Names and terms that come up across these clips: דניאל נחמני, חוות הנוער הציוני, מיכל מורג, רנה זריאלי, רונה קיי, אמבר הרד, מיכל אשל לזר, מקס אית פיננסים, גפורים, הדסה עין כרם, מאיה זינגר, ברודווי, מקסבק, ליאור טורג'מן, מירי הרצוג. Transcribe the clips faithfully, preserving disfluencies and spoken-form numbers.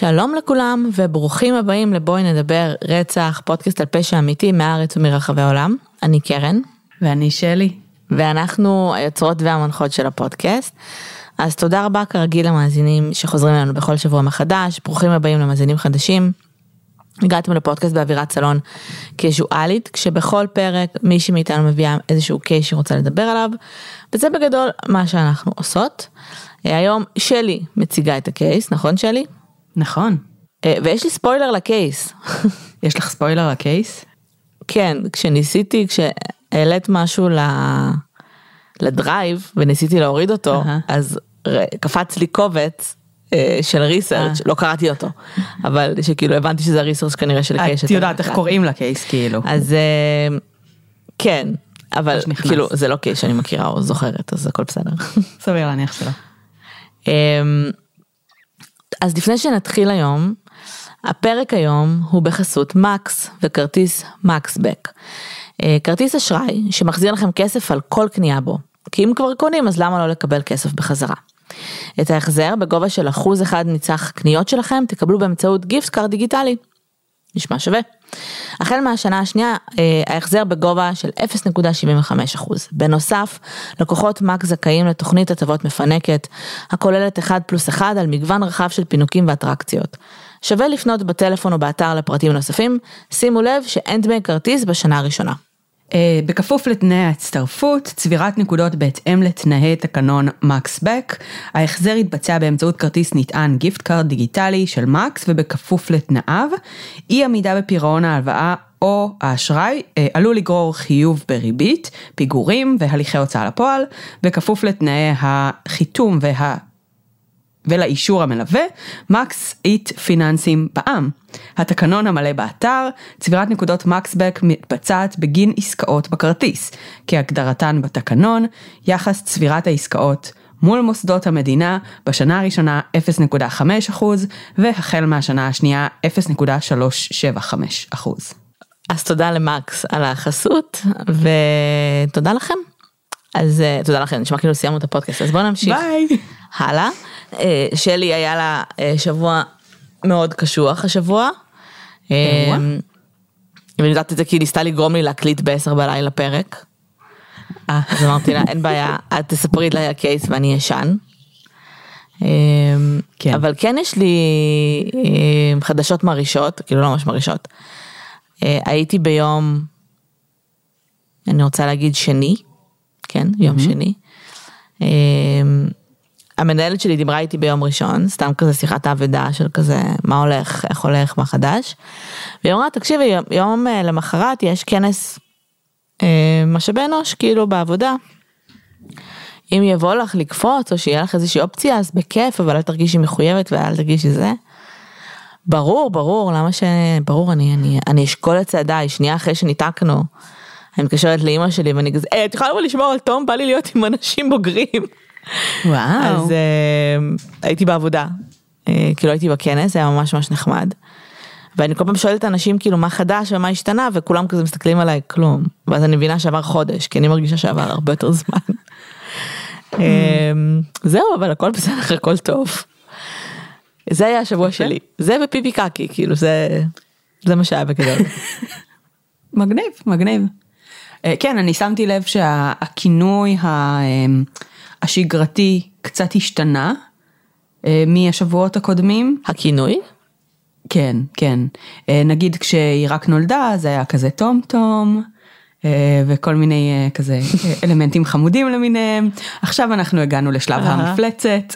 שלום לכולם וברוכים הבאים לבואי נדבר רצח, פודקאסט על פשע אמיתי מהארץ ומרחבי העולם. אני קרן. ואני שלי. ואנחנו היוצרות והמנחות של הפודקאסט. אז תודה רבה כרגיל למאזינים שחוזרים אלינו בכל שבוע מחדש, ברוכים הבאים למאזינים חדשים. הגעתם לפודקאסט באווירת סלון קזואלית, כשבכל פרק מישהי מאיתנו מביאה איזשהו קייס שרוצה לדבר עליו, וזה בגדול מה שאנחנו עושות. היום שלי מציגה את הקייס, נכון שלי? נכון. ויש לי ספוילר לקייס. יש לך ספוילר לקייס? כן, כשניסיתי, כשהעלית משהו ל... לדרייב, וניסיתי להוריד אותו, uh-huh. אז קפץ לי קובץ, של ריסרצ' לא קראתי אותו, אבל שכאילו הבנתי שזה הריסרצ' כנראה של קייס. את יודעת איך קוראים לקייס כאילו. אז כן, אבל כאילו זה לא קייס שאני מכירה או זוכרת, אז הכל בסדר. סביר להניח שלא. אז לפני שנתחיל היום, הפרק היום הוא בחסות מקס וכרטיס מקסבק. כרטיס אשראי שמחזיר לכם כסף על כל קנייה בו, כי אם כבר קונים אז למה לא לקבל כסף בחזרה? את ההחזר בגובה של אחוז אחד מצח קניות שלכם תקבלו באמצעות גיפט קארד דיגיטלי. נשמע שווה. החל מהשנה השנייה ההחזר בגובה של אפס נקודה שבעים וחמש אחוז. בנוסף, לקוחות מק זכאים לתוכנית הטבות מפנקת הכוללת אחד פלוס אחד על מגוון רחב של פינוקים ואטרקציות. שווה לפנות בטלפון או באתר לפרטים נוספים. שימו לב שאין דמי כרטיס בשנה הראשונה. בכפוף לתנאי ההצטרפות, צבירת נקודות בהתאם לתנאי תקנון מקסבק, ההחזר יתבצע באמצעות כרטיס נטען גיפט קארד דיגיטלי של מקס ובכפוף לתנאיו, אי עמידה בפירעון ההלוואה או האשראי, עלול לגרור חיוב בריבית, פיגורים והליכי הוצאה לפועל, בכפוף לתנאי החיתום וה... ולאישור המלווה, מקס אית פיננסים בע"מ. התקנון המלא באתר, צבירת נקודות מקסבק מתבצעת בגין עסקאות בכרטיס, כהגדרתן בתקנון, יחס צבירת העסקאות מול מוסדות המדינה, בשנה הראשונה אפס נקודה חמש אחוז, והחל מהשנה השנייה אפס נקודה שלוש שבע חמש אחוז. אז תודה למקס על החסות, ותודה לכם. אז תודה לכם, נשמע כאילו סיימנו את הפודקאסט, אז בואו נמשיך. ביי. הלאה. שלי היה לה שבוע מאוד קשוח השבוע. ואני יודעת את זה כי היא ניסתה לגרום לי להקליט בעשר בלילה פרק. אז אמרתי לה, אין בעיה, את תספרי לה הקייס ואני ישן. אבל כן יש לי חדשות מרישות, כאילו לא ממש מרישות. הייתי ביום, אני רוצה להגיד שני, כן, יום שני. המנהלת שלי דיברה איתי ביום ראשון, סתם כזה שיחת עבודה של כזה, מה הולך, איך הולך, מה חדש. והיא אמרה, תקשיבי, יום למחרת יש כנס משאבי אנוש, כאילו בעבודה. אם יבוא לך לקפוץ, או שיהיה לך איזושהי אופציה, אז בכיף, אבל אל תרגישי מחויבת, ואל תרגישי זה. ברור, ברור, למה ש... ברור, אני, אני, אני אשקול את צעדיי, שנייה אחרי שניתקנו, אני מתקשרת לאמא שלי, ואני כזה, אה, את יכולה לבוא לשמור על תום, בא לי להיות עם אנשים בוגרים. וואו. אז uh, הייתי בעבודה, uh, כאילו הייתי בכנס, זה היה ממש ממש נחמד, ואני כל פעם שואלת אנשים כאילו מה חדש ומה השתנה, וכולם כזה מסתכלים עליי כלום, ואז אני מבינה שעבר חודש, כי אני מרגישה שעבר הרבה יותר זמן. uh, זהו, אבל הכל בסדר, הכל טוב. זה היה השבוע שלי, זה בפיפי קאקי, כאילו זה, זה מה שהיה בגדול. מגניב, מגניב. Uh, כן, אני שמתי לב שהכינוי ה... השגרתי קצת השתנה מהשבועות הקודמים. הכינוי? כן, כן. נגיד כשהיא רק נולדה, זה היה כזה טום-טום, וכל מיני כזה אלמנטים חמודים למיניהם. עכשיו אנחנו הגענו לשלב המפלצת.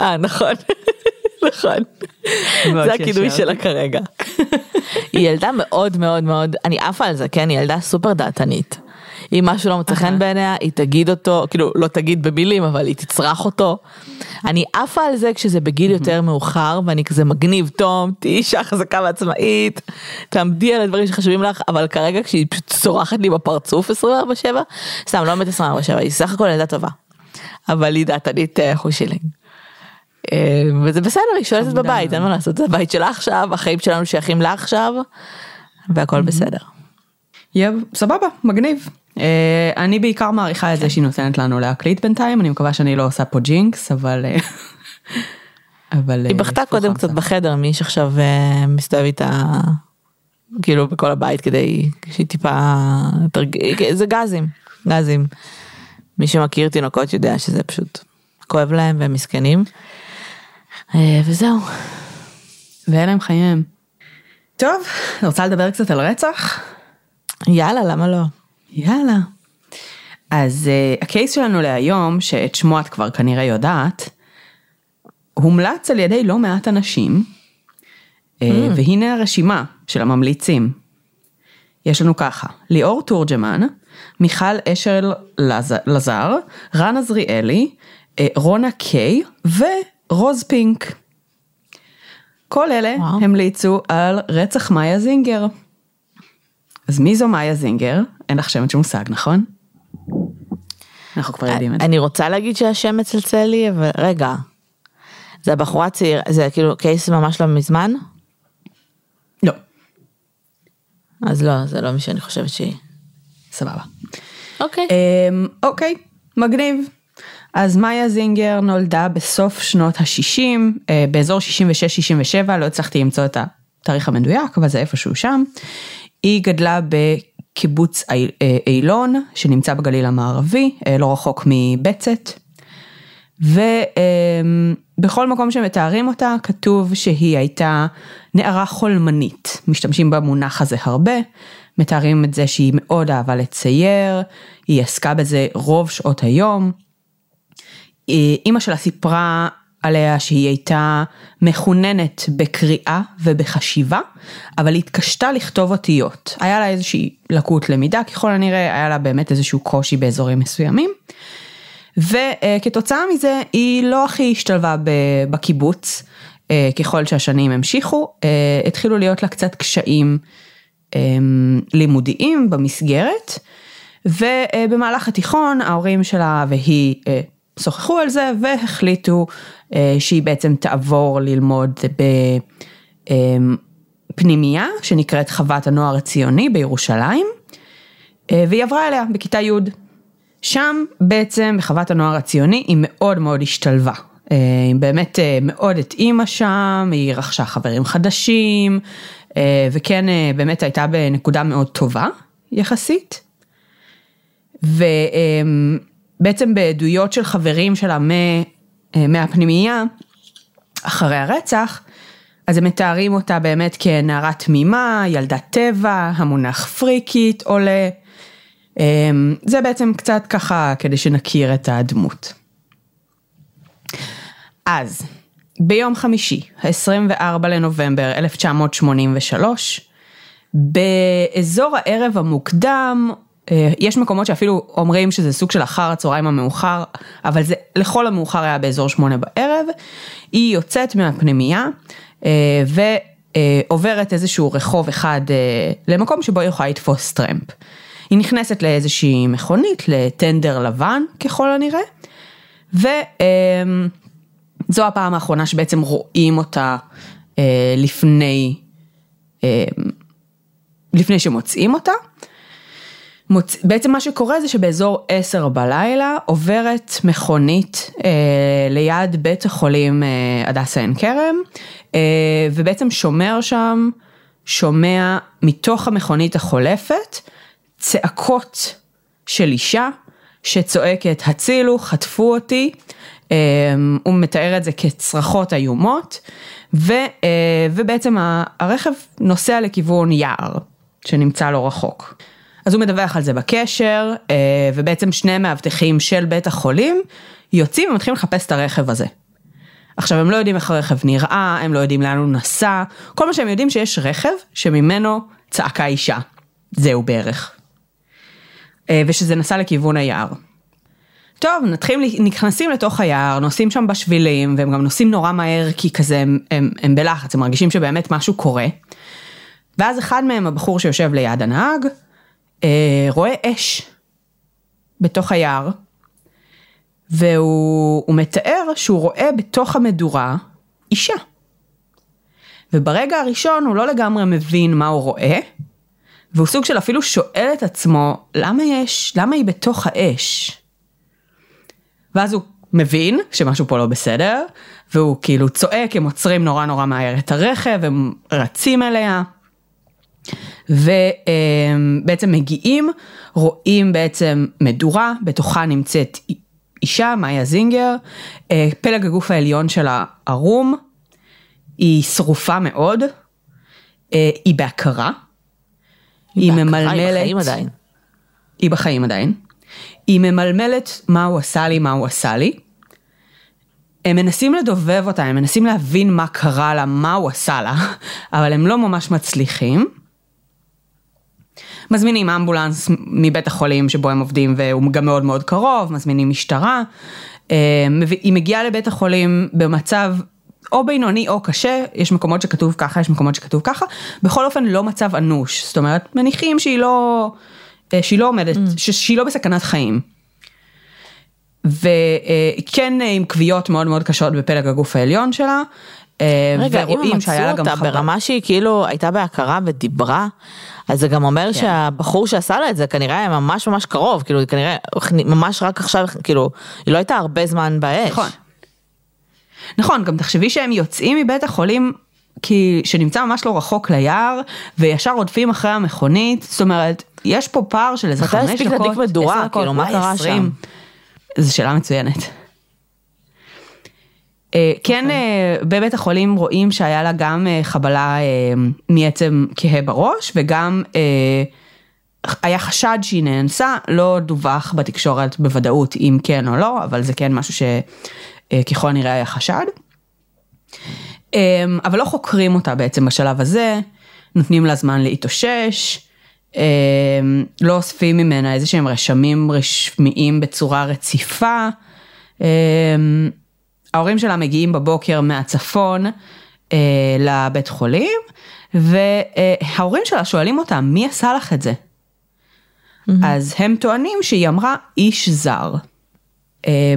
אה, נכון. נכון. זה הכינוי שלה כרגע. היא ילדה מאוד מאוד מאוד, אני עפה על זה, כן? היא ילדה סופר דעתנית. אם משהו לא מצחן בעיניה, היא תגיד אותו, כאילו לא תגיד במילים, אבל היא תצרח אותו. אני עפה על זה כשזה בגיל יותר מאוחר, ואני כזה מגניב, תום, תהי אישה חזקה ועצמאית, תעמדי על הדברים שחשובים לך, אבל כרגע כשהיא פשוט צורחת לי בפרצוף עשרים וארבע שבע, סתם, לא עומד עשרים וארבע שבע, היא סך הכל ילדה טובה. אבל היא דעתנית חושילינג. וזה בסדר, היא שואלת בבית, אין מה לעשות, זה הבית שלה עכשיו, החיים שלנו שייכים לה עכשיו, והכל בסדר. יב, סבבה, מגניב. אני בעיקר מעריכה את זה שהיא נותנת לנו להקליט בינתיים, אני מקווה שאני לא עושה פה ג'ינקס, אבל אבל היא בכתה קודם קצת בחדר, מי שעכשיו מסתובב איתה, כאילו בכל הבית, כדי שהיא טיפה, זה גזים, גזים. מי שמכיר תינוקות יודע שזה פשוט כואב להם והם מסכנים. וזהו. ואלה הם חייהם. טוב, רוצה לדבר קצת על רצח? יאללה, למה לא? יאללה. אז uh, הקייס שלנו להיום, שאת שמו את כבר כנראה יודעת, הומלץ על ידי לא מעט אנשים, mm. uh, והנה הרשימה של הממליצים. יש לנו ככה, ליאור טורג'מן, מיכל אשל לזר, רנה זריאלי, uh, רונה קיי ורוז פינק. כל אלה וואו. המליצו על רצח מאיה זינגר. אז מי זו מאיה זינגר? אין לך שמת שמושג, נכון? אנחנו כבר יודעים את זה. אני רוצה להגיד שהשם הצלצל לי, אבל רגע, זה הבחורה צעיר, זה כאילו קייס ממש לא מזמן? לא. אז לא, זה לא מי שאני חושבת שהיא. סבבה. אוקיי. אוקיי, מגניב. אז מאיה זינגר נולדה בסוף שנות ה-שישים, באזור שישים ושש שישים ושבע, לא הצלחתי למצוא את התאריך המדויק, אבל זה איפשהו שם. היא גדלה בקייס, קיבוץ אילון, שנמצא בגליל המערבי, לא רחוק מבצת, ובכל מקום שמתארים אותה, כתוב שהיא הייתה נערה חולמנית, משתמשים במונח הזה הרבה, מתארים את זה שהיא מאוד אהבה לצייר, היא עסקה בזה רוב שעות היום, אמא שלה סיפרה עליה שהיא הייתה מכוננת בקריאה ובחשיבה, אבל התקשתה לכתוב אותיות. היה לה איזושהי לקות למידה, ככל הנראה היה לה באמת איזשהו קושי באזורים מסוימים, וכתוצאה מזה היא לא הכי השתלבה בקיבוץ, ככל שהשנים המשיכו, התחילו להיות לה קצת קשיים לימודיים במסגרת, ובמהלך התיכון ההורים שלה והיא שוחחו על זה והחליטו שהיא בעצם תעבור ללמוד בפנימיה שנקראת חוות הנוער הציוני בירושלים, והיא עברה אליה בכיתה י'. שם בעצם בחוות הנוער הציוני היא מאוד מאוד השתלבה, היא באמת מאוד התאימה שם, היא רכשה חברים חדשים, וכן באמת הייתה בנקודה מאוד טובה יחסית, ו... בעצם בעדויות של חברים שלה מהפנימייה, אחרי הרצח, אז הם מתארים אותה באמת כנערה תמימה, ילדת טבע, המונח פריקית עולה, זה בעצם קצת ככה כדי שנכיר את הדמות. אז, ביום חמישי, ה-עשרים וארבעה לנובמבר אלף תשע מאות שמונים ושלוש, באזור הערב המוקדם, יש מקומות שאפילו אומרים שזה סוג של אחר הצהריים המאוחר, אבל זה לכל המאוחר היה באזור שמונה בערב, היא יוצאת מהפנימיה, ועוברת איזשהו רחוב אחד למקום שבו היא יכולה לתפוס טרמפ. היא נכנסת לאיזושהי מכונית, לטנדר לבן ככל הנראה, וזו הפעם האחרונה שבעצם רואים אותה לפני, לפני שמוצאים אותה. בעצם מה שקורה זה שבאזור עשר בלילה עוברת מכונית אה, ליד בית החולים אה, הדסה עין כרם, אה, ובעצם שומר שם, שומע מתוך המכונית החולפת, צעקות של אישה שצועקת הצילו, חטפו אותי, אה, הוא מתאר את זה כצרחות איומות, ו, אה, ובעצם הרכב נוסע לכיוון יער שנמצא לא רחוק. אז הוא מדווח על זה בקשר, ובעצם שני מאבטחים של בית החולים יוצאים ומתחילים לחפש את הרכב הזה. עכשיו, הם לא יודעים איך הרכב נראה, הם לא יודעים לאן הוא נסע, כל מה שהם יודעים שיש רכב שממנו צעקה אישה. זהו בערך. ושזה נסע לכיוון היער. טוב, נכנסים לתוך היער, נוסעים שם בשבילים, והם גם נוסעים נורא מהר, כי כזה הם, הם, הם בלחץ, הם מרגישים שבאמת משהו קורה. ואז אחד מהם, הבחור שיושב ליד הנהג, רואה אש בתוך היער, והוא מתאר שהוא רואה בתוך המדורה אישה. וברגע הראשון הוא לא לגמרי מבין מה הוא רואה, והוא סוג של אפילו שואל את עצמו, למה יש, למה היא בתוך האש? ואז הוא מבין שמשהו פה לא בסדר, והוא כאילו צועק, הם עוצרים נורא נורא מהר את הרכב, הם רצים אליה, ובעצם מגיעים, רואים בעצם מדורה, בתוכה נמצאת אישה, מאיה זינגר, פלג הגוף העליון שלה ערום, היא שרופה מאוד, היא בהכרה, היא ממלמלת, היא בחיים עדיין, היא בחיים עדיין, היא ממלמלת מה הוא עשה לי, מה הוא עשה לי. הם מנסים לדובב אותה, הם מנסים להבין מה קרה לה, מה הוא עשה לה, אבל הם לא ממש מצליחים. מזמינים אמבולנס מבית החולים שבו הם עובדים, והוא גם מאוד מאוד קרוב, מזמינים משטרה. היא מגיעה לבית החולים במצב או בינוני או קשה, יש מקומות שכתוב ככה, יש מקומות שכתוב ככה, בכל אופן לא מצב אנוש, זאת אומרת, מניחים שהיא לא... שהיא לא עומדת, mm. שהיא לא בסכנת חיים. וכן עם קביעות מאוד מאוד קשות בפלג הגוף העליון שלה. רגע, אם הם מצאו אותה ברמה שהיא כאילו הייתה בהכרה ודיברה, אז זה גם אומר כן. שהבחור שעשה לה את זה כנראה היה ממש ממש קרוב, כאילו כנראה ממש רק עכשיו, כאילו היא לא הייתה הרבה זמן באש. נכון. נכון, גם תחשבי שהם יוצאים מבית החולים, כי שנמצא ממש לא רחוק ליער, וישר עודפים אחרי המכונית, זאת אומרת, יש פה פער של איזה חמש דקות, עשר דקות, כאילו מה קרה שם? זו שאלה מצוינת. כן, בבית החולים רואים שהיה לה גם חבלה מעצם כהה בראש, וגם היה חשד שהיא נאנסה, לא דווח בתקשורת בוודאות אם כן או לא, אבל זה כן משהו שככל נראה היה חשד. אבל לא חוקרים אותה בעצם בשלב הזה, נותנים לה זמן להתאושש, לא אוספים ממנה איזה שהם רשמים רשמיים בצורה רציפה. ההורים שלה מגיעים בבוקר מהצפון לבית חולים, וההורים שלה שואלים אותה, מי עשה לך את זה? אז הם טוענים שהיא אמרה איש זר.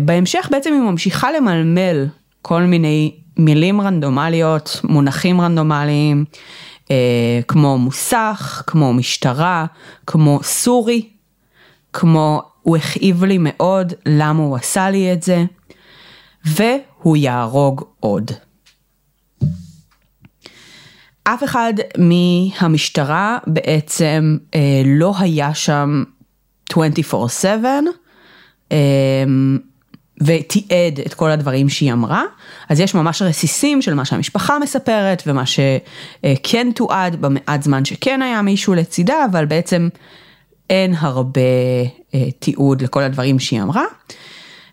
בהמשך בעצם היא ממשיכה למלמל כל מיני מילים רנדומליות, מונחים רנדומליים, כמו מוסך, כמו משטרה, כמו סורי, כמו הוא הכאיב לי מאוד, למה הוא עשה לי את זה, והוא יהרוג עוד. אף אחד מהמשטרה בעצם לא היה שם עשרים וארבע שבע, ותיעד את כל הדברים שהיא אמרה, אז יש ממש רסיסים של מה שהמשפחה מספרת, ומה שכן תועד במעט זמן שכן היה מישהו לצידה, אבל בעצם אין הרבה תיעוד לכל הדברים שהיא אמרה,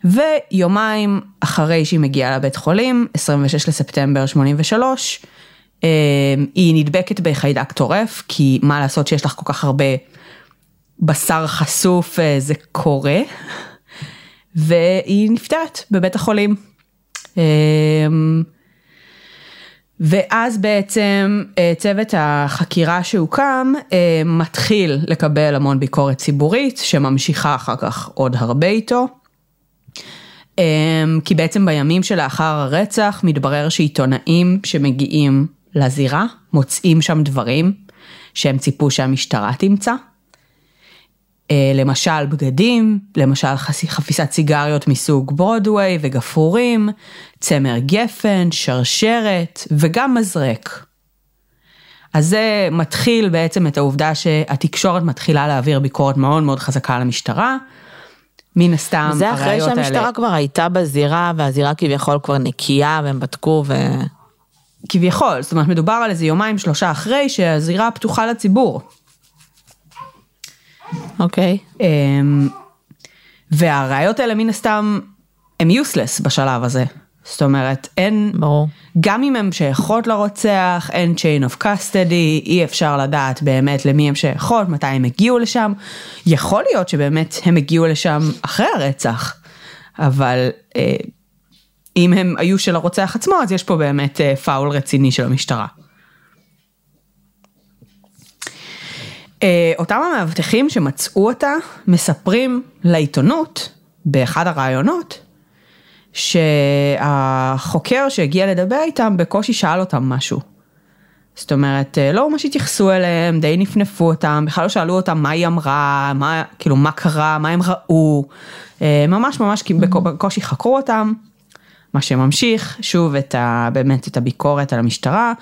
ויומיים אחרי שהיא מגיעה לבית חולים, עשרים ושש לספטמבר שמונים ושלוש, היא נדבקת בחיידק טורף, כי מה לעשות שיש לך כל כך הרבה בשר חשוף, זה קורה, והיא נפתעת בבית החולים. ואז בעצם צוות החקירה שהוקם מתחיל לקבל המון ביקורת ציבורית, שממשיכה אחר כך עוד הרבה איתו. כי בעצם בימים שלאחר הרצח מתברר שעיתונאים שמגיעים לזירה, מוצאים שם דברים שהם ציפו שהמשטרה תמצא. למשל בגדים, למשל חפיסת סיגריות מסוג ברודווי וגפורים, צמר גפן, שרשרת וגם מזרק. אז זה מתחיל בעצם את העובדה שהתקשורת מתחילה להעביר ביקורת מאוד מאוד חזקה על המשטרה, מן הסתם הראיות האלה. זה אחרי שהמשטרה האלה... כבר הייתה בזירה, והזירה כביכול כבר נקייה והם בדקו ו... כביכול, זאת אומרת מדובר על איזה יומיים שלושה אחרי שהזירה פתוחה לציבור. אוקיי. Okay. Um, והראיות האלה מן הסתם הם useless בשלב הזה. זאת אומרת, אין, ברור. גם אם הם שייכות לרוצח, אין chain of custody, אי אפשר לדעת באמת למי הם שייכות, מתי הם הגיעו לשם. יכול להיות שבאמת הם הגיעו לשם אחרי הרצח, אבל uh, אם הם היו של הרוצח עצמו, אז יש פה באמת uh, פאול רציני של המשטרה. אותם המאבטחים שמצאו אותה מספרים לעיתונות באחד הרעיונות שהחוקר שהגיע לדבר איתם בקושי שאל אותם משהו. זאת אומרת, לא ממש התייחסו אליהם, די נפנפו אותם, בכלל לא שאלו אותם מה היא אמרה, מה, כאילו, מה קרה, מה הם ראו, ממש ממש בקושי חקרו אותם, מה שממשיך, שוב, את ה, באמת את הביקורת על המשטרה,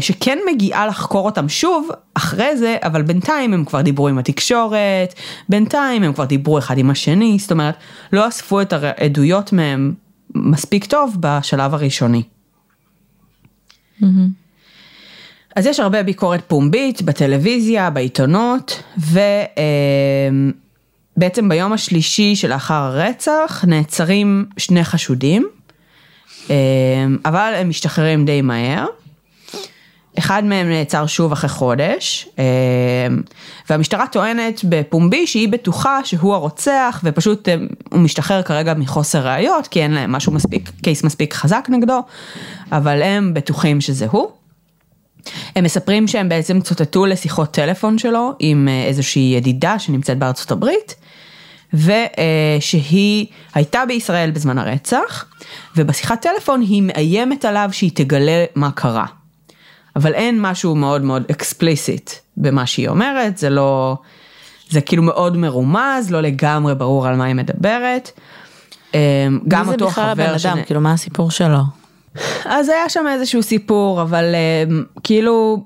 שכן מגיעה לחקור אותם שוב, אחרי זה, אבל בינתיים הם כבר דיברו עם התקשורת, בינתיים הם כבר דיברו אחד עם השני, זאת אומרת, לא אספו את העדויות מהם מספיק טוב בשלב הראשוני. Mm-hmm. אז יש הרבה ביקורת פומבית, בטלוויזיה, בעיתונות, ובעצם ביום השלישי שלאחר הרצח נעצרים שני חשודים, אבל הם משתחררים די מהר. אחד מהם נעצר שוב אחרי חודש, והמשטרה טוענת בפומבי שהיא בטוחה שהוא הרוצח, ופשוט הוא משתחרר כרגע מחוסר ראיות, כי אין להם משהו מספיק, קייס מספיק חזק נגדו, אבל הם בטוחים שזה הוא. הם מספרים שהם בעצם צוטטו לשיחות טלפון שלו עם איזושהי ידידה שנמצאת בארצות הברית, ושהיא הייתה בישראל בזמן הרצח, ובשיחת טלפון היא מאיימת עליו שהיא תגלה מה קרה. אבל אין משהו מאוד מאוד אקספליסיט במה שהיא אומרת, זה לא, זה כאילו מאוד מרומז, לא לגמרי ברור על מה היא מדברת. גם אותו חבר שני... כאילו מה הסיפור שלו? אז היה שם איזשהו סיפור, אבל כאילו,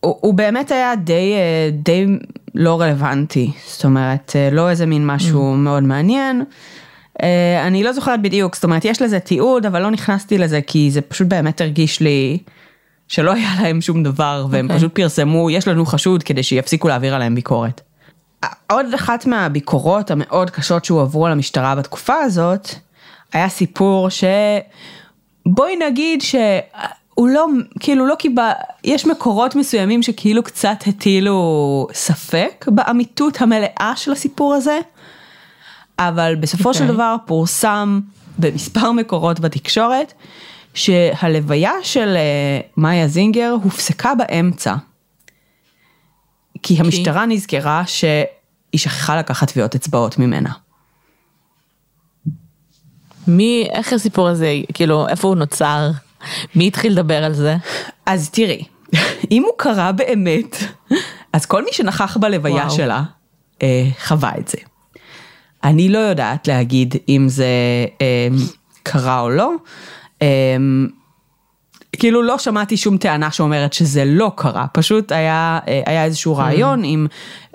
הוא, הוא באמת היה די, די לא רלוונטי, זאת אומרת, לא איזה מין משהו mm. מאוד מעניין, אני לא זוכרת בדיוק, זאת אומרת, יש לזה תיעוד, אבל לא נכנסתי לזה, כי זה פשוט באמת הרגיש לי, שלא היה להם שום דבר, והם okay. פשוט פרסמו, יש לנו חשוד, כדי שיפסיקו להעביר עליהם ביקורת. עוד אחת מהביקורות המאוד קשות שהועברו למשטרה בתקופה הזאת, היה סיפור ש... בואי נגיד שהוא לא, כאילו לא קיבל, יש מקורות מסוימים שכאילו קצת הטילו ספק באמיתות המלאה של הסיפור הזה, אבל בסופו okay. של דבר פורסם במספר מקורות בתקשורת, שהלוויה של מאיה זינגר הופסקה באמצע, כי המשטרה okay. נזכרה שהיא שכחה לקחת טביעות אצבעות ממנה. מי, איך הסיפור הזה, כאילו, איפה הוא נוצר? מי התחיל לדבר על זה? אז תראי, אם הוא קרה באמת, אז כל מי שנכח בלוויה שלה, אה, חווה את זה. אני לא יודעת להגיד אם זה אה, קרה או לא. אה, כאילו, לא שמעתי שום טענה שאומרת שזה לא קרה. פשוט היה, אה, היה איזשהו רעיון עם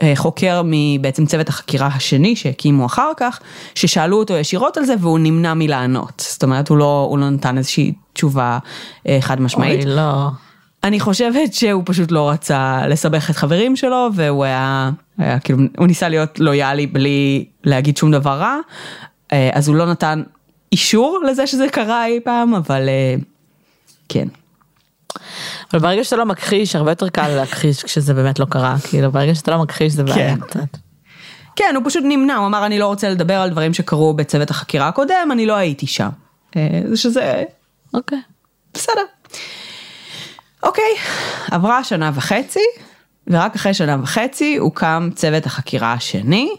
אה, חוקר מבעצם צוות החקירה השני שהקימו אחר כך, ששאלו אותו ישירות על זה, והוא נמנע מלענות. זאת אומרת, הוא לא, הוא לא נתן איזושהי תשובה אה, חד משמעית. אוי, לא. אני חושבת שהוא פשוט לא רצה לסבך את חברים שלו, והוא היה, היה, כאילו, הוא ניסה להיות לויאלי בלי להגיד שום דבר רע, אה, אז הוא לא נתן אישור לזה שזה קרה אי פעם, אבל... אה, כן. אבל ברגע שאתה לא מכחיש, הרבה יותר קל להכחיש כשזה באמת לא קרה, כאילו ברגע שאתה לא מכחיש זה בעיה קצת. כן, הוא פשוט נמנע, הוא אמר אני לא רוצה לדבר על דברים שקרו בצוות החקירה הקודם, אני לא הייתי שם. זה שזה... אוקיי. בסדר. אוקיי, עברה שנה וחצי, ורק אחרי שנה וחצי הוקם צוות החקירה השני,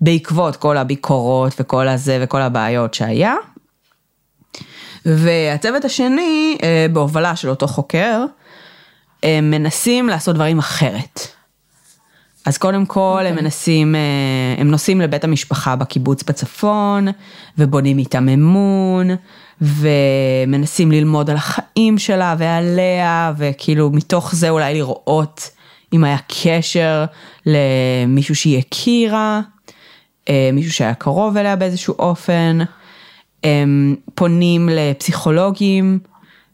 בעקבות כל הביקורות וכל הזה וכל הבעיות שהיה, והצוות השני, בהובלה של אותו חוקר, הם מנסים לעשות דברים אחרת. אז קודם כל, okay. הם מנסים, הם נוסעים לבית המשפחה בקיבוץ בצפון, ובונים איתם אמון, ומנסים ללמוד על החיים שלה ועליה, וכאילו מתוך זה אולי לראות אם היה קשר למישהו שהיא הכירה, מישהו שהיה קרוב אליה באיזשהו אופן, הם פונים לפסיכולוגים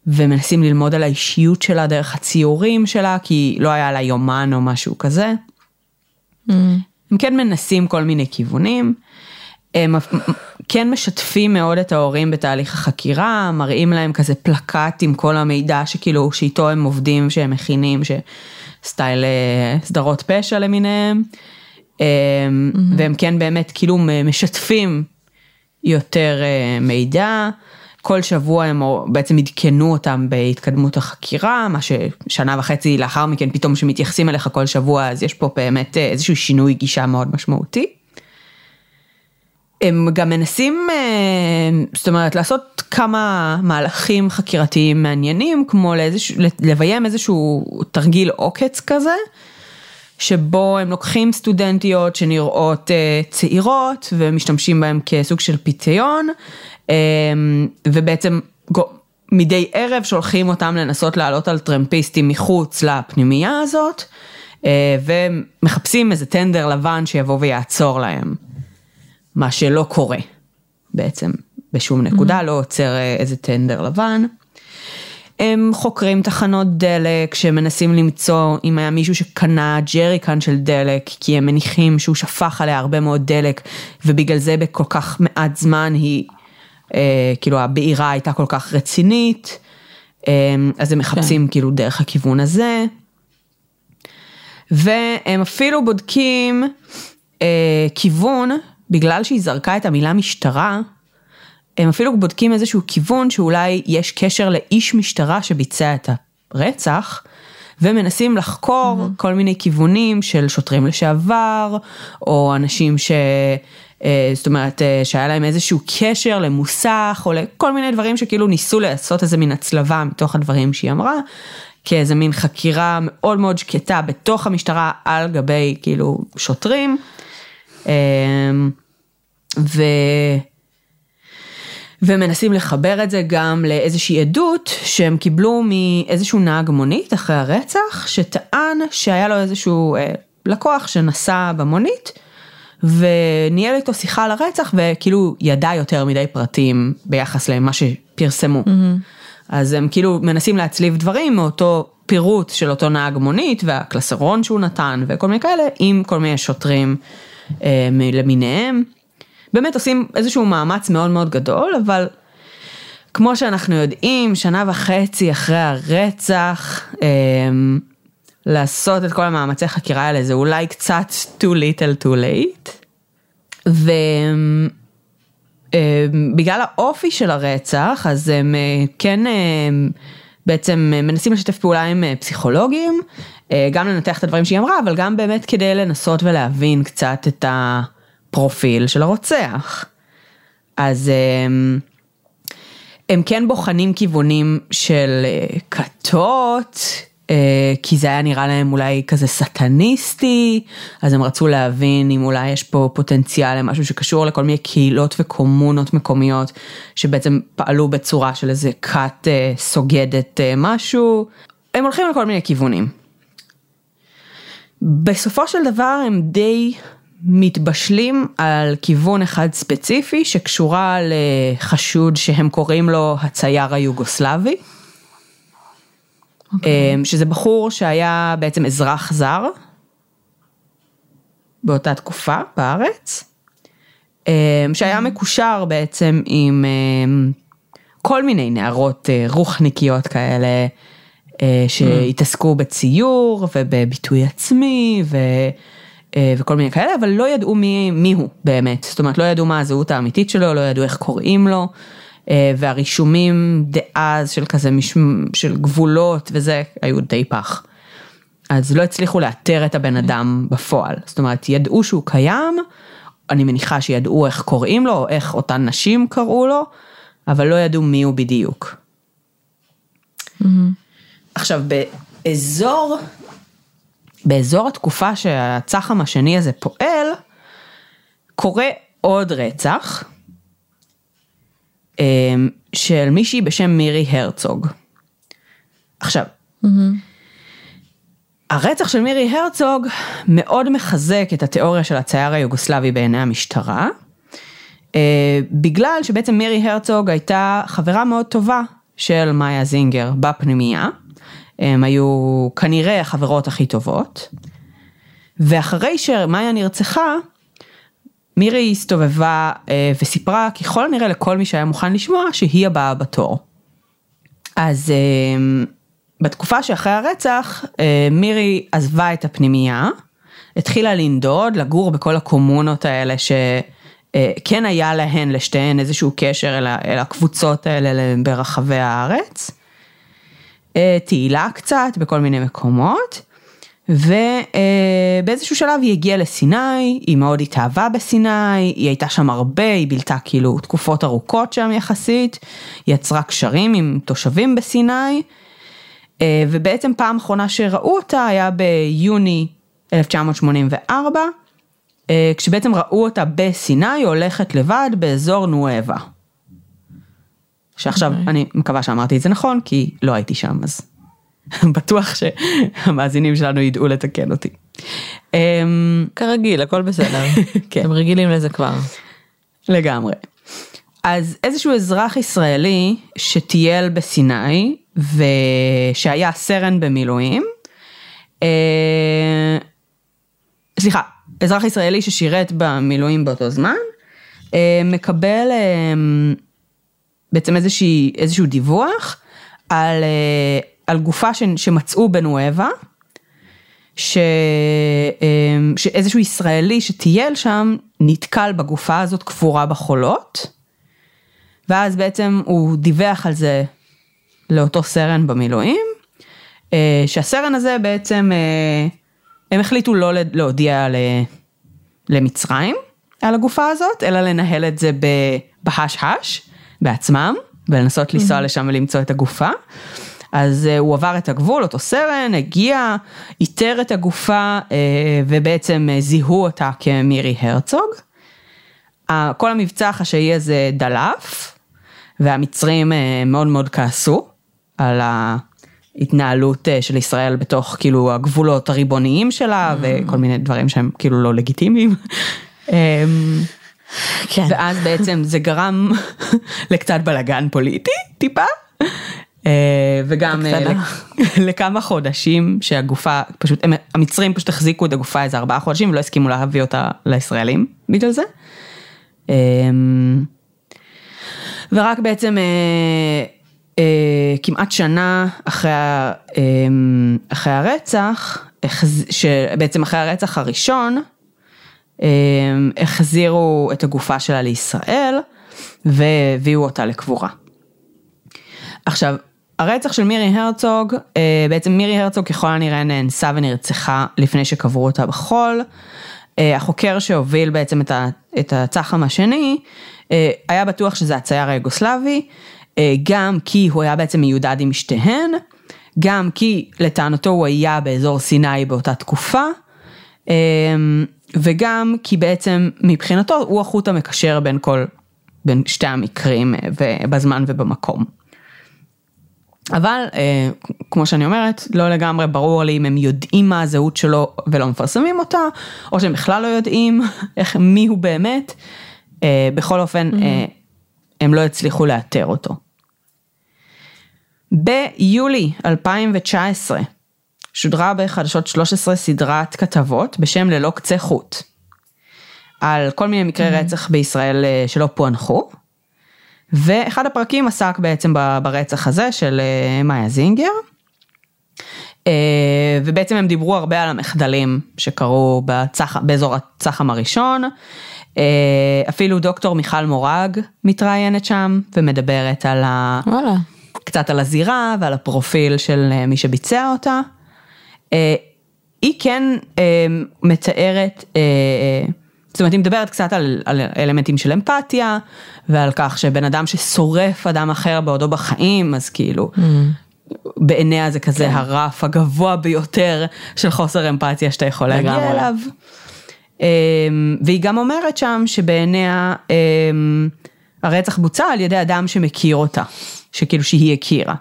ומנסים ללמוד על האישיות שלה דרך הציורים שלה, כי לא היה לה יומן או משהו כזה. Mm. הם כן מנסים כל מיני כיוונים. הם כן משתפים מאוד את ההורים בתהליך החקירה, מראים להם כזה פלקט עם כל המידע שכאילו שאיתו הם עובדים, שהם מכינים, שסטייל סדרות פשע למיניהם. Mm-hmm. והם כן באמת כאילו משתפים יותר מידע, כל שבוע הם בעצם עדכנו אותם בהתקדמות החקירה, מה ששנה וחצי לאחר מכן פתאום שמתייחסים אליך כל שבוע, אז יש פה באמת איזשהו שינוי גישה מאוד משמעותי. הם גם מנסים, זאת אומרת, לעשות כמה מהלכים חקירתיים מעניינים, כמו לביים איזשהו תרגיל עוקץ כזה, שבו הם לוקחים סטודנטיות שנראות צעירות, ומשתמשים בהם כסוג של פיתיון, ובעצם מדי ערב שולחים אותם לנסות לעלות על טרמפיסטים מחוץ לפנימייה הזאת, ומחפשים איזה טנדר לבן שיבוא ויעצור להם. מה שלא קורה, בעצם, בשום נקודה, לא עוצר איזה טנדר לבן. הם חוקרים תחנות דלק שמנסים למצוא אם היה מישהו שקנה ג'ריקן של דלק, כי הם מניחים שהוא שפך עליה הרבה מאוד דלק, ובגלל זה בכל כך מעט זמן היא, אה, כאילו הבעירה הייתה כל כך רצינית, אה, אז הם מחפשים כן. כאילו דרך הכיוון הזה, והם אפילו בודקים אה, כיוון, בגלל שהיא זרקה את המילה משטרה, הם אפילו בודקים איזשהו כיוון שאולי יש קשר לאיש משטרה שביצע את הרצח, ומנסים לחקור mm-hmm. כל מיני כיוונים של שוטרים לשעבר, או אנשים ש... זאת אומרת, שהיה להם איזשהו קשר למוסך, או לכל מיני דברים שכאילו ניסו לעשות איזה מין הצלבה מתוך הדברים שהיא אמרה, כאיזה מין חקירה מאוד מאוד שקטה בתוך המשטרה על גבי כאילו שוטרים, ו... ומנסים לחבר את זה גם לאיזושהי עדות שהם קיבלו מאיזשהו נהג מונית אחרי הרצח, שטען שהיה לו איזשהו לקוח שנסע במונית, וניהל איתו שיחה על הרצח, וכאילו ידע יותר מדי פרטים ביחס למה שפרסמו. אז הם כאילו מנסים להצליב דברים מאותו פירוט של אותו נהג מונית, והקלסרון שהוא נתן וכל מיני כאלה, עם כל מיני שוטרים למיניהם. באמת עושים איזשהו מאמץ מאוד מאוד גדול, אבל כמו שאנחנו יודעים, שנה וחצי אחרי הרצח, אה, לעשות את כל המאמצי חקירה האלה, זה אולי קצת too little too late, ובגלל אה, האופי של הרצח, אז הם אה, כן אה, בעצם אה, מנסים לשתף פעולה עם אה, פסיכולוגים, אה, גם לנתח את הדברים שהיא אמרה, אבל גם באמת כדי לנסות ולהבין קצת את ה... פרופיל של הרוצח. אז הם, הם כן בוחנים כיוונים של כתות, כי זה היה נראה להם אולי כזה סטניסטי, אז הם רצו להבין אם אולי יש פה פוטנציאל למשהו שקשור לכל מיני קהילות וקומונות מקומיות, שבעצם פעלו בצורה של איזה כת סוגדת משהו. הם הולכים לכל מיני כיוונים. בסופו של דבר הם די... מתבשלים על כיוון אחד ספציפי שקשורה לחשוד שהם קוראים לו הצייר היוגוסלבי, okay. שזה בחור שהיה בעצם אזרח זר באותה תקופה בארץ, שהיה okay. מקושר בעצם עם כל מיני נערות רוחניקיות כאלה שהתעסקו בציור ובביטוי עצמי ו... וכל מיני כאלה, אבל לא ידעו מי, מי הוא באמת. זאת אומרת, לא ידעו מה הזהות האמיתית שלו, לא ידעו איך קוראים לו, והרישומים דאז של כזה, של גבולות, וזה היו די פח. אז לא הצליחו לאתר את הבן אדם בפועל. זאת אומרת, ידעו שהוא קיים, אני מניחה שידעו איך קוראים לו, או איך אותן נשים קראו לו, אבל לא ידעו מי הוא בדיוק. עכשיו, באזור... באזור התקופה שהצחם השני הזה פועל, קורה עוד רצח, של מישהי בשם מירי הרצוג. עכשיו, mm-hmm. הרצח של מירי הרצוג מאוד מחזק את התיאוריה של הצייר היוגוסלבי בעיני המשטרה, בגלל שבעצם מירי הרצוג הייתה חברה מאוד טובה של מאיה זינגר בפנימייה, הם היו כנראה החברות הכי טובות, ואחרי שמאיה נרצחה, מירי הסתובבה וסיפרה, ככל הנראה לכל מי שהיה מוכן לשמוע, שהיא הבאה בתור. אז בתקופה שאחרי הרצח, מירי עזבה את הפנימייה, התחילה לנדוד, לגור בכל הקומונות האלה, שכן היה להן לשתיהן איזשהו קשר אל הקבוצות האלה ברחבי הארץ, תהילה קצת בכל מיני מקומות, ובאיזשהו שלב היא הגיעה לסיני, היא מאוד התאהבה בסיני, היא הייתה שם הרבה, היא בילתה כאילו תקופות ארוכות שם יחסית, היא יצרה קשרים עם תושבים בסיני, ובעצם פעם אחרונה שראו אותה היה ביוני אלף תשע מאות שמונים וארבע, כשבעצם ראו אותה בסיני, הולכת לבד באזור נואבה. שעכשיו אני מקווה שאמרתי את זה נכון, כי לא הייתי שם, אז בטוח שהמאזינים שלנו ידעו לתקן אותי. כרגיל, הכל בסדר. אתם רגילים לזה כבר. לגמרי. אז איזשהו אזרח ישראלי שטייל בסיני, ושהיה סרן במילואים, סליחה, אזרח ישראלי ששירת במילואים באותו זמן, מקבל בעצם איזשהו דיווח על על גופה שמצאו בנואבה, שאיזשהו ישראלי שטייל שם, נתקל בגופה הזאת קבורה בחולות, ואז בעצם הוא דיווח על זה לאותו סרן במילואים, שהסרן הזה בעצם, הם החליטו לא להודיע למצרים על הגופה הזאת, אלא לנהל את זה בהש-הש, בעצמם, ולנסות לנסוע לשם ולמצוא את הגופה. אז הוא עבר את הגבול, אותו סרן, הגיע, איתר את הגופה, ובעצם זיהו אותה כמירי הרצוג. כל המבצע החשאי הזה דלף, והמצרים מאוד מאוד כעסו על ההתנהלות של ישראל בתוך כאילו הגבולות הריבוניים שלה, וכל מיני דברים שהם כאילו לא לגיטימיים. כן. ואז בעצם זה גרם לקצת בלגן פוליטי, טיפה. וגם לכמה חודשים שהגופה, פשוט, המצרים פשוט החזיקו את הגופה איזה ארבעה חודשים, ולא הסכימו להביא אותה לישראלים בגלל זה. ורק בעצם כמעט שנה אחרי הרצח, שבעצם אחרי הרצח הראשון, החזירו את הגופה שלה לישראל, והביאו אותה לקבורה. עכשיו, הרצח של מירי הרצוג, בעצם מירי הרצוג ככל הנראה נאנסה ונרצחה לפני שקברו אותה בחול. החוקר שהוביל בעצם את הצחם השני, היה בטוח שזה הצייר היוגוסלבי, גם כי הוא היה בעצם מיודד עם שתיהן, גם כי לטענתו הוא היה באזור סיני באותה תקופה, וגם כי בעצם מבחינתו הוא החוט המקשר בין כל, בין שתי המקרים בזמן ובמקום. אבל, כמו שאני אומרת, לא לגמרי ברור לי אם הם יודעים מה הזהות שלו ולא מפרסמים אותה, או שהם בכלל לא יודעים איך, מי הוא באמת. בכל אופן, mm-hmm. הם לא הצליחו לאתר אותו. ביולי אלפיים תשע עשרה, שודרה בחדשות שלוש עשרה סדרת כתבות בשם ללא קצה חוט, על כל מיני מקרי mm-hmm. רצח בישראל שלא פוענחו, ואחד הפרקים עסק בעצם ברצח הזה של מאיה זינגר, ובעצם הם דיברו הרבה על המחדלים שקרו באזור הצחם הראשון, אפילו דוקטור מיכל מורג מתראיינת שם, ומדברת על ה... קצת על הזירה ועל הפרופיל של מי שביצע אותה. היא כן מתארת... זאת אומרת, היא מדברת קצת על, על אלמנטים של אמפתיה, ועל כך שבן אדם ששורף אדם אחר בעודו בחיים, אז כאילו, mm-hmm. בעיניה זה כזה כן. הרף הגבוה ביותר של חוסר אמפתיה שאתה יכול להגיע אליו. והיא גם אומרת שם שבעיניה הרצח בוצע על ידי אדם שמכיר אותה, שכאילו שהיא הכירה.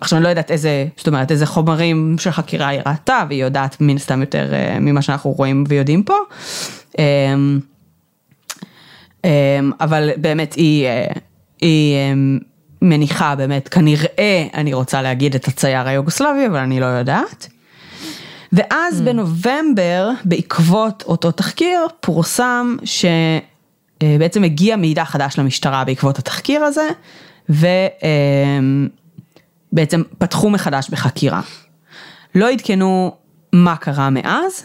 עכשיו אני לא יודעת איזה, זאת אומרת, איזה חומרים של חקירה היא ראתה, והיא יודעת מן סתם יותר ממה שאנחנו רואים ויודעים פה, אבל באמת היא, היא מניחה באמת, כנראה אני רוצה להגיד את הצייר היוגוסלבי, אבל אני לא יודעת. ואז בנובמבר, בעקבות אותו תחקיר, פורסם שבעצם הגיע מידע חדש למשטרה בעקבות התחקיר הזה, ו... בעצם פתחו מחדש בחקירה. לא עדכנו מה קרה מאז,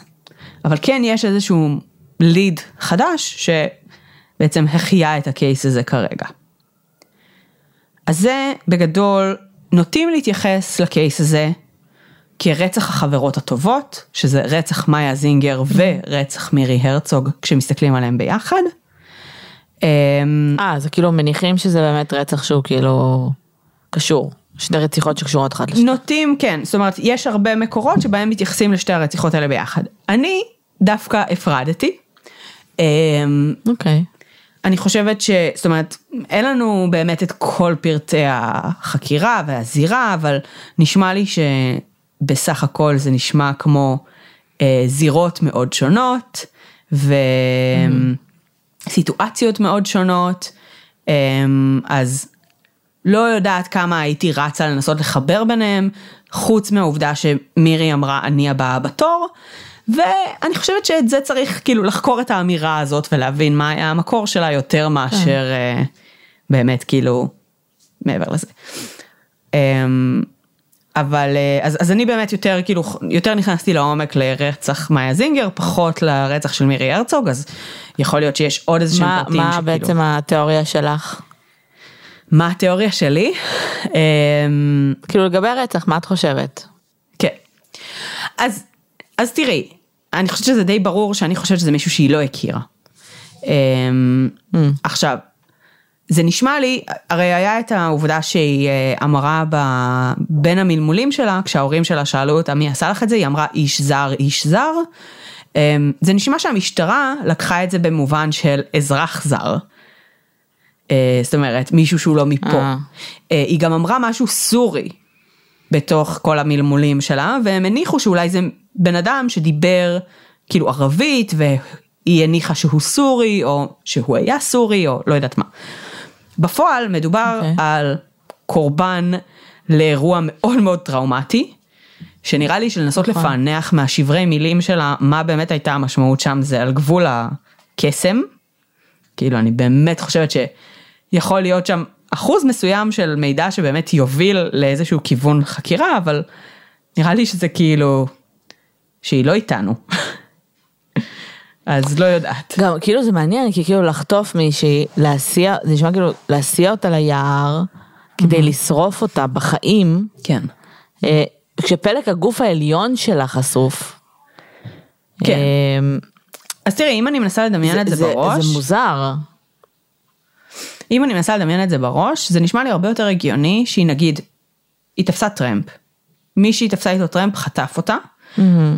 אבל כן יש איזשהו ליד חדש, שבעצם החייה את הקייס הזה כרגע. אז זה בגדול, נוטים להתייחס לקייס הזה, כרצח החברות הטובות, שזה רצח מאיה זינגר ורצח מירי הרצוג, כשמסתכלים עליהם ביחד. אה, זה כאילו מניחים שזה באמת רצח שהוא כאילו קשור, שתי רציחות שקשורות אחת לשתי. נוטים, כן, זאת אומרת, יש הרבה מקורות שבהם מתייחסים לשתי הרציחות האלה ביחד. אני דווקא הפרדתי. אוקיי. אני חושבת ש, זאת אומרת, אין לנו באמת את כל פרטי החקירה והזירה, אבל נשמע לי שבסך הכל זה נשמע כמו אה, זירות מאוד שונות, וסיטואציות מאוד שונות, אה, אז לא יודעת כמה הייתי רצה לנסות לחבר ביניהם, חוץ מהעובדה שמירי אמרה אני הבאה בתור, ואני חושבת שאת זה צריך כאילו לחקור את האמירה הזאת ולהבין מה היה המקור שלה יותר מאשר כן. uh, באמת כאילו מעבר לזה. Um, אבל uh, אז, אז אני באמת יותר כאילו, יותר נכנסתי לעומק לרצח מאיה זינגר, פחות לרצח של מירי הרצוג, אז יכול להיות שיש עוד איזה שם פרטים. מה שכאילו, בעצם התיאוריה שלך? מה התיאוריה שלי? Um, כאילו לגבי הרצח, מה את חושבת? כן. אז אז תראי, אני חושבת שזה די ברור שאני חושבת שזה מישהו שהיא לא הכירה. עכשיו, זה נשמע לי, הרי היה את העובדה שהיא אמרה בין המלמולים שלה, כשההורים שלה שאלו אותה מי עשה לך את זה, היא אמרה איש זר, איש זר. זה נשמע שהמשטרה לקחה את זה במובן של אזרח זר. זאת אומרת, מישהו שהוא לא מפה. היא גם אמרה משהו סורי בתוך כל המלמולים שלה, והם הניחו שאולי זה בן אדם שדיבר כאילו ערבית, והיא הניחה שהוא סורי, או שהוא היה סורי, או לא יודעת מה. בפועל מדובר okay. על קורבן לאירוע מאוד מאוד טראומטי, שנראה לי שלנסות okay. לפענח מהשברי מילים שלה, מה באמת הייתה המשמעות שם, זה על גבול הקסם. כאילו אני באמת חושבת שיכול להיות שם אחוז מסוים של מידע שבאמת יוביל לאיזשהו כיוון חקירה, אבל נראה לי שזה כאילו, שהיא לא איתנו. אז לא יודעת. גם כאילו זה מעניין, כי כאילו לחטוף מישהי, להסיע, זה נשמע כאילו להסיע אותה ליער, כדי לשרוף אותה בחיים. כן. כשפלק הגוף העליון שלה חשוף. כן. אז תראי, אם אני מנסה לדמיין את זה בראש, זה מוזר. אם אני מנסה לדמיין את זה בראש, זה נשמע לי הרבה יותר הגיוני, שהיא נגיד, היא תפסה טרמפ. מי שהיא תפסה איתו טרמפ, חטף אותה,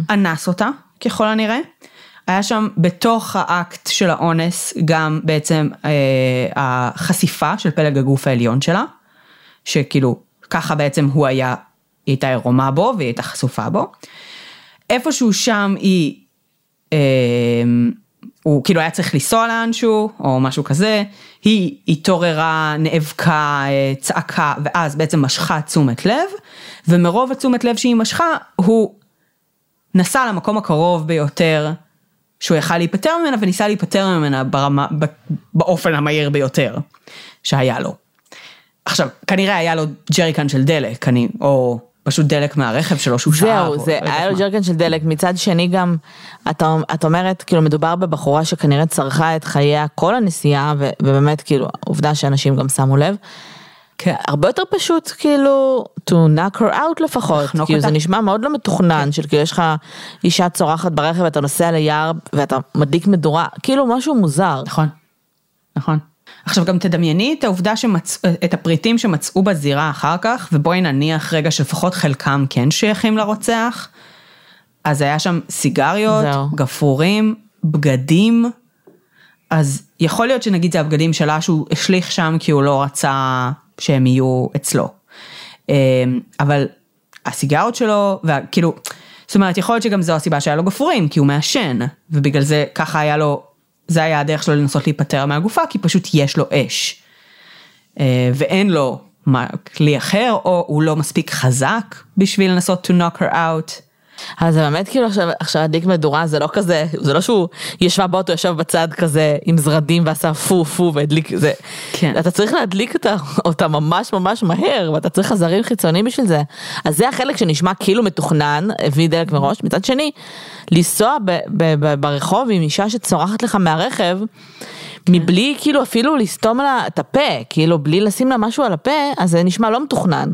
אנס אותה, ככל הנראה. היה שם בתוך האקט של האונס, גם בעצם אה, החשיפה של פלג הגוף העליון שלה, שכאילו, ככה בעצם הוא היה, היא הייתה עירומה בו, והיא הייתה חשופה בו. איפשהו שם היא, אה, הוא כאילו היה צריך לנסוע לאנשהו, או משהו כזה, היא התעוררה, נאבקה, צעקה, ואז בעצם משכה תשומת לב, ומרוב התשומת לב שהיא משכה, הוא נסע למקום הקרוב ביותר, שהוא יכל להיפטר ממנה, וניסה להיפטר ממנה ברמה, באופן המהיר ביותר, שהיה לו. עכשיו, כנראה היה לו ג'ריקן של דלק, או פשוט דלק מהרכב שלו, שהוא שעה. זהו, זה היה לו ג'ריקן של דלק. מצד שני גם, אתה, את אומרת, כאילו מדובר בבחורה שכנראה צרכה את חייה כל הנסיעה, ו, ובאמת כאילו, עובדה שאנשים גם שמו לב, כן. הרבה יותר פשוט, כאילו, to knock her out לפחות, כאילו אותה. זה נשמע מאוד לא מתוכנן, כן. של כאילו יש לך אישה צורחת ברכב, אתה נוסע ליער, ואתה מדליק מדורה, כאילו משהו מוזר. נכון, נכון. עכשיו גם תדמייני את העובדה שמצ... את הפריטים שמצאו בזירה אחר כך, ובואי נניח רגע שלפחות חלקם כן שייכים לרוצח, אז היה שם סיגריות, זהו. גפורים, בגדים, אז יכול להיות שנגיד זה הבגדים שלה שהוא השליך שם כי הוא לא רצה שהם יהיו אצלו, אבל הסיגריות שלו, וכאילו, זאת אומרת יכול להיות שגם זו הסיבה שהיה לו גפורים, כי הוא מעשן, ובגלל זה ככה היה לו, זה היה הדרך שלו לנסות להיפטר מהגופה, כי פשוט יש לו אש. ואין לו כלי אחר, או הוא לא מספיק חזק בשביל לנסות to knock her out. אז זה באמת כאילו עכשיו, עכשיו הדליק מדורה, זה לא כזה, זה לא שהוא ישבה באוטו, ישב בצד כזה עם זרדים ועשה פו פו והדליק זה. כן. אתה צריך להדליק אותה, אותה ממש ממש מהר, ואתה צריך חזרים חיצוניים בשביל זה. אז זה החלק שנשמע כאילו מתוכנן, הביא דלק מראש. מצד שני, לנסוע ב- ב- ב- ברחוב עם אישה שצורחת לך מהרכב, כן. מבלי כאילו אפילו לסתום לה את הפה, כאילו בלי לשים לה משהו על הפה, אז זה נשמע לא מתוכנן.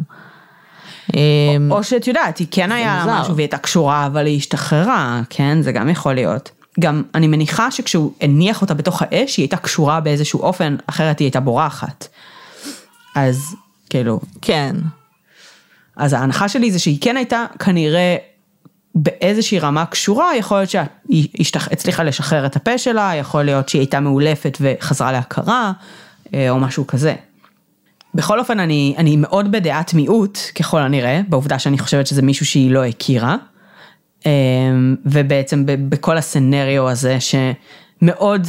או שאת יודעת, היא כן היה משהו והיא הייתה קשורה, אבל היא השתחררה, כן, זה גם יכול להיות. גם אני מניחה שכשהוא הניח אותה בתוך האש, היא הייתה קשורה באיזשהו אופן, אחרת היא הייתה בורחת. אז, כאילו, כן. אז ההנחה שלי זה שהיא כן הייתה, כנראה, באיזושהי רמה קשורה, יכול להיות שהיא הצליחה לשחרר את הפה שלה, יכול להיות שהיא הייתה מאולפת וחזרה להכרה, או משהו כזה. בכל אופן, אני, אני מאוד בדעת מיעוט, ככל הנראה, בעובדה שאני חושבת שזה מישהו שהיא לא הכירה, ובעצם בכל הסנריו הזה, שמאוד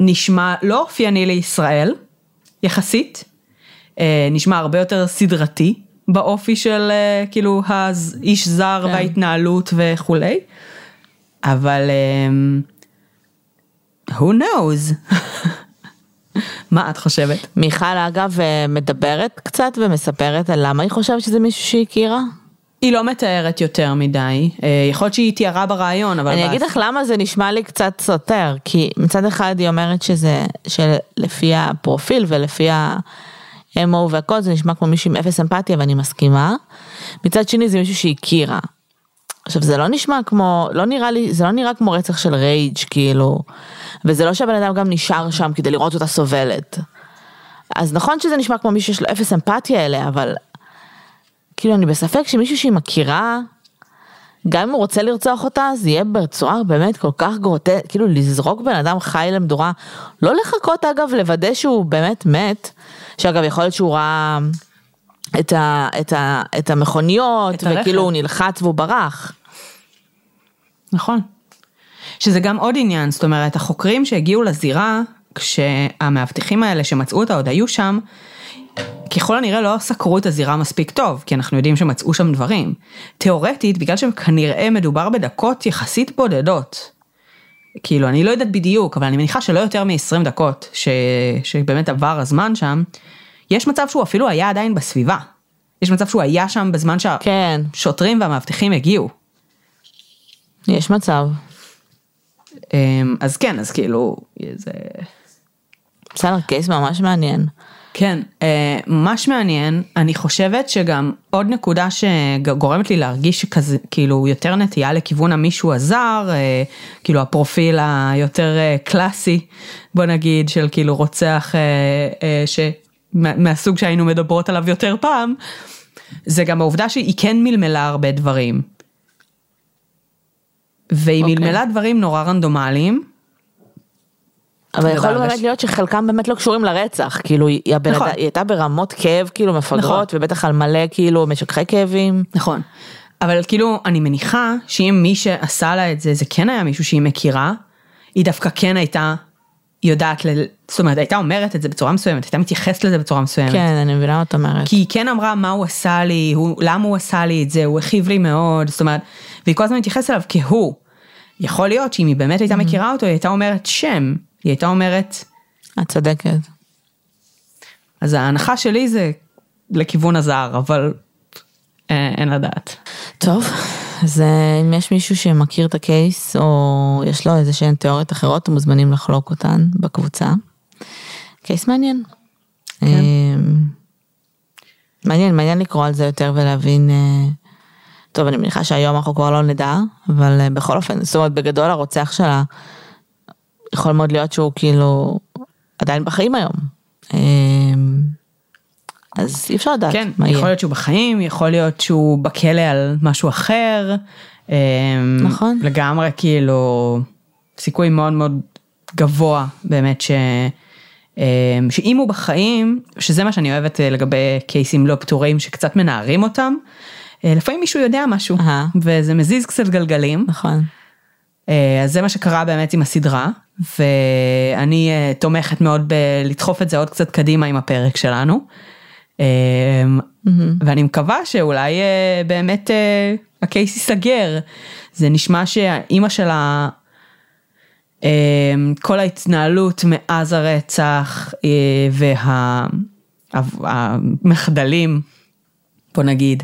נשמע לא אופייני לישראל, יחסית, נשמע הרבה יותר סדרתי, באופי של כאילו האיש זר כן. וההתנהלות וכו'. אבל um, who knows? מה את חושבת? מיכל אגב מדברת קצת ומספרת על למה היא חושבת שזה מישהו שהכירה? היא לא מתארת יותר מדי. יכול להיות שהיא תיארה ברעיון, אבל... אני באת... אגיד לך למה זה נשמע לי קצת סותר, כי מצד אחד היא אומרת שזה, שלפי הפרופיל ולפי ה... אמו והכל, זה נשמע כמו מישהו עם אפס אמפתיה, ואני מסכימה. מצד שני, זה מישהו שהכירה. עכשיו, זה לא נשמע כמו, לא נראה לי, זה לא נראה כמו רצח של רייג', כאילו, וזה לא שהבן אדם גם נשאר שם כדי לראות אותה סובלת. אז נכון שזה נשמע כמו מישהו שיש לו אפס אמפתיה אליה, אבל, כאילו, אני בספק שמישהו שהיא מכירה, גם אם הוא רוצה לרצוח אותה, זה יהיה ברצועה באמת כל כך גרוטה, כאילו לזרוק בן אדם חי למדורה, לא לחכות אגב לוודא שהוא באמת מת, שאגב יכול להיות שהוא ראה את, ה, את, ה, את המכוניות, את וכאילו הוא נלחץ והוא ברח. נכון. שזה גם עוד עניין, זאת אומרת, החוקרים שהגיעו לזירה, כשהמאבטחים האלה שמצאו אותה עוד היו שם, ככל הנראה לא סקרו את הזירה מספיק טוב, כי אנחנו יודעים שמצאו שם דברים. תיאורטית, בגלל שכנראה מדובר בדקות יחסית בודדות. כאילו, אני לא יודעת בדיוק, אבל אני מניחה שלא יותר מ-עשרים דקות, ש... שבאמת עבר הזמן שם, יש מצב שהוא אפילו היה עדיין בסביבה. יש מצב שהוא היה שם בזמן שהשוטרים והמאבטחים הגיעו. יש מצב. אז כן, אז כאילו, זה... בסדר, קייס ממש מעניין. כן, ממש מעניין, אני חושבת שגם עוד נקודה שגורמת לי להרגיש כזה, כאילו יותר נטייה לכיוון המישהו הזר, כאילו הפרופיל היותר קלאסי, בוא נגיד, של כאילו רוצח מהסוג שהיינו מדברות עליו יותר פעם, זה גם העובדה שהיא כן מלמלה הרבה דברים. והיא okay. מלמלה דברים נורא רנדומליים, אבל יכול באמת להיות שחלקם באמת לא קשורים לרצח, כאילו היא הייתה ברמות כאב, כאילו מפגרות, ובטח על מלא, כאילו משככי כאבים. נכון, אבל כאילו אני מניחה, שאם מי שעשה לה את זה, זה כן היה מישהו שהיא מכירה, היא דווקא כן הייתה, יודעת, זאת אומרת, הייתה אומרת את זה בצורה מסוימת, הייתה מתייחסת לזה בצורה מסוימת. כן, אני מבינה מה את אומרת. כי היא כן אמרה מה הוא עשה לי, למה הוא עשה לי את זה, הוא הכיב לי מאוד, זאת אומרת, והיא כל הזמן מתייחסת אליו כהוא. יכול להיות שאם היא באמת הייתה מכירה אותו, היא הייתה אומרת שם, היא הייתה אומרת... את צדקת. אז ההנחה שלי זה לכיוון הזר, אבל אין לדעת. טוב, אז אם יש מישהו שמכיר את הקייס, או יש לו איזה שהן תיאוריות אחרות, הם מוזמנים לחלוק אותן בקבוצה. קייס מעניין. כן. מעניין, מעניין לקרוא על זה יותר ולהבין... טוב, אני מניחה שהיום אנחנו כבר לא נדע, אבל בכל אופן, זאת אומרת, בגדול הרוצח שלה, יכול מאוד להיות שהוא כאילו עדיין בחיים היום. אז אי אפשר לדעת. כן, יכול להיות שהוא בחיים, יכול להיות שהוא בכלא על משהו אחר. נכון. לגמרי כאילו סיכוי מאוד מאוד גבוה באמת ש... שאם הוא בחיים, שזה מה שאני אוהבת לגבי קייסים לא פתורים שקצת מנערים אותם, לפעמים מישהו יודע משהו, וזה מזיז קצת גלגלים. נכון. אז זה מה שקרה באמת עם הסדרה, ואני תומכת מאוד בלדחוף את זה עוד קצת קדימה עם הפרק שלנו, ואני מקווה שאולי באמת הקייס ייסגר, זה נשמע שהאימא שלה, כל ההתנהלות מאז הרצח, והמחדלים, בוא נגיד,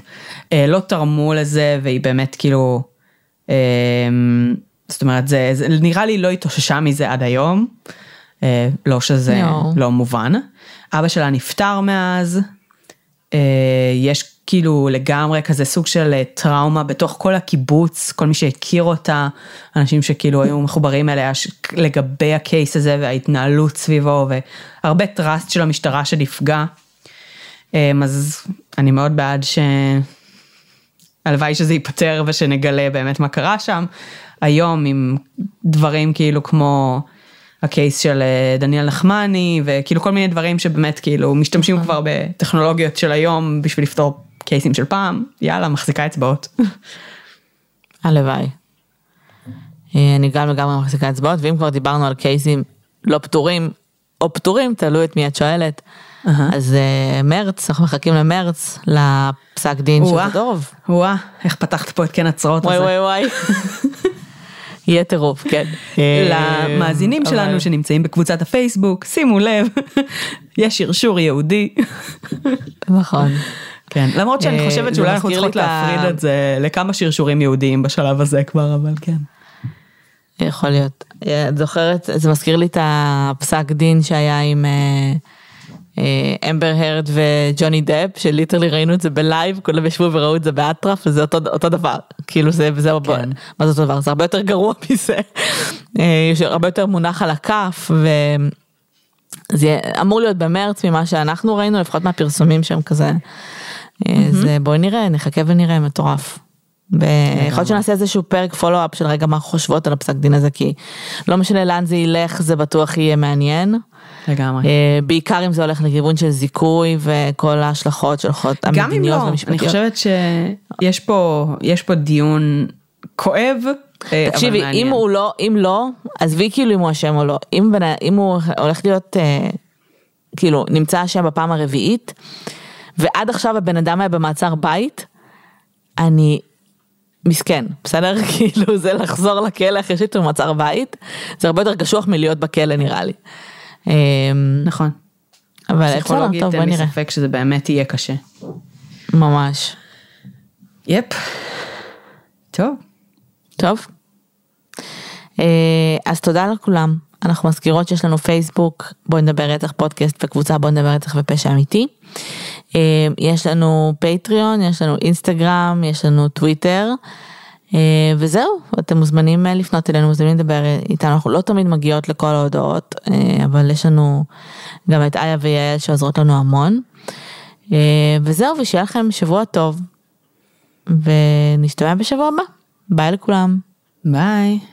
לא תרמו לזה, והיא באמת כאילו, זאת אומרת, זה, זה, נראה לי לא התאוששה מזה עד היום, אה, לא שזה no. לא מובן. אבא שלה נפטר מאז, יש כאילו לגמרי כזה סוג של טראומה בתוך כל הקיבוץ, כל מי שהכיר אותה, אנשים שכאילו היו מחוברים אליה לגבי הקייס הזה וההתנהלות סביבו, והרבה טרסט של המשטרה שנפגע. אז אני מאוד בעד ש... הלוואי שזה ייפטר ושנגלה באמת מה קרה שם. היום עם דברים כאילו כמו הקייס של דניאל נחמני, וכאילו כל מיני דברים שבאמת כאילו משתמשים כבר בטכנולוגיות של היום בשביל לפתור קייסים של פעם, יאללה, מחזיקה אצבעות. הלוואי. אני גם לגמרי מחזיקה אצבעות, ואם כבר דיברנו על קייסים לא פתורים, או פתורים, תלוי את מי את שואלת, אז מרץ, אנחנו מחכים למרץ, לפסק דין של הדוב. וואה, איך פתחת פה את כן הצרות הזה. וואי וואי וואי. יהיה טירוף, כן. למאזינים שלנו שנמצאים בקבוצת הפייסבוק, שימו לב, יש שרשור יהודי. נכון. כן, למרות שאני חושבת שאולי אנחנו צריכות להפריד את זה לכמה שרשורים יהודיים בשלב הזה כבר, אבל כן. יכול להיות. את זוכרת, זה מזכיר לי את הפסק דין שהיה עם אמבר הרד וג'וני דאפ, שליטרלי ראינו את זה בלייב, כולם ישבו וראו את זה באטרף, וזה אותו דבר, כאילו זה, וזה, מה זה אותו דבר, זה הרבה יותר גרוע מזה, יש הרבה יותר מונח על הכף, וזה אמור להיות במרץ ממה שאנחנו ראינו, לפחות מהפרסומים שם כזה, אז בואי נראה, נחכה ונראה, מטורף. ויכול שנעשה איזשהו פרק פולו-אפ של רגע מה חושבות על הפסק דין הזה, כי לא משנה לאן זה ילך, זה בטוח יהיה מעניין. לגמרי. בעיקר אם זה הולך לכיוון של זיכוי וכל ההשלכות של חוות המדיניות והמשפטיות. אני חושבת שיש פה, יש פה דיון כואב, תקשיבי, אם הוא לא, אם לא, אז וי כאילו אם הוא אשם או לא, אם הוא הולך להיות, כאילו, נמצא אשם בפעם הרביעית, ועד עכשיו הבן אדם היה במעצר בית, אני... מסכן, בסדר? כאילו זה לחזור לכלא אחרי שאתה מצר בית, זה הרבה יותר קשוח מלהיות בכלא נראה לי. נכון. אבל איך זה לא? טוב, בוא נראה. מספק שזה באמת יהיה קשה. ממש. יפ. טוב. טוב. אז תודה לכולם. אנחנו מזכירות שיש לנו פייסבוק, בוא נדבר רצח פודקאסט וקבוצה, בוא נדבר רצח ופשע אמיתי. יש לנו פטריון, יש לנו אינסטגרם, יש לנו טוויטר, וזהו, אתם מוזמנים לפנות אלינו, מוזמנים לדבר איתנו, אנחנו לא תמיד מגיעות לכל ההודעות, אבל יש לנו גם את איה ויעל שעוזרות לנו המון, וזהו, ושיהיה לכם שבוע טוב, ונשתמע בשבוע הבא, ביי לכולם. ביי.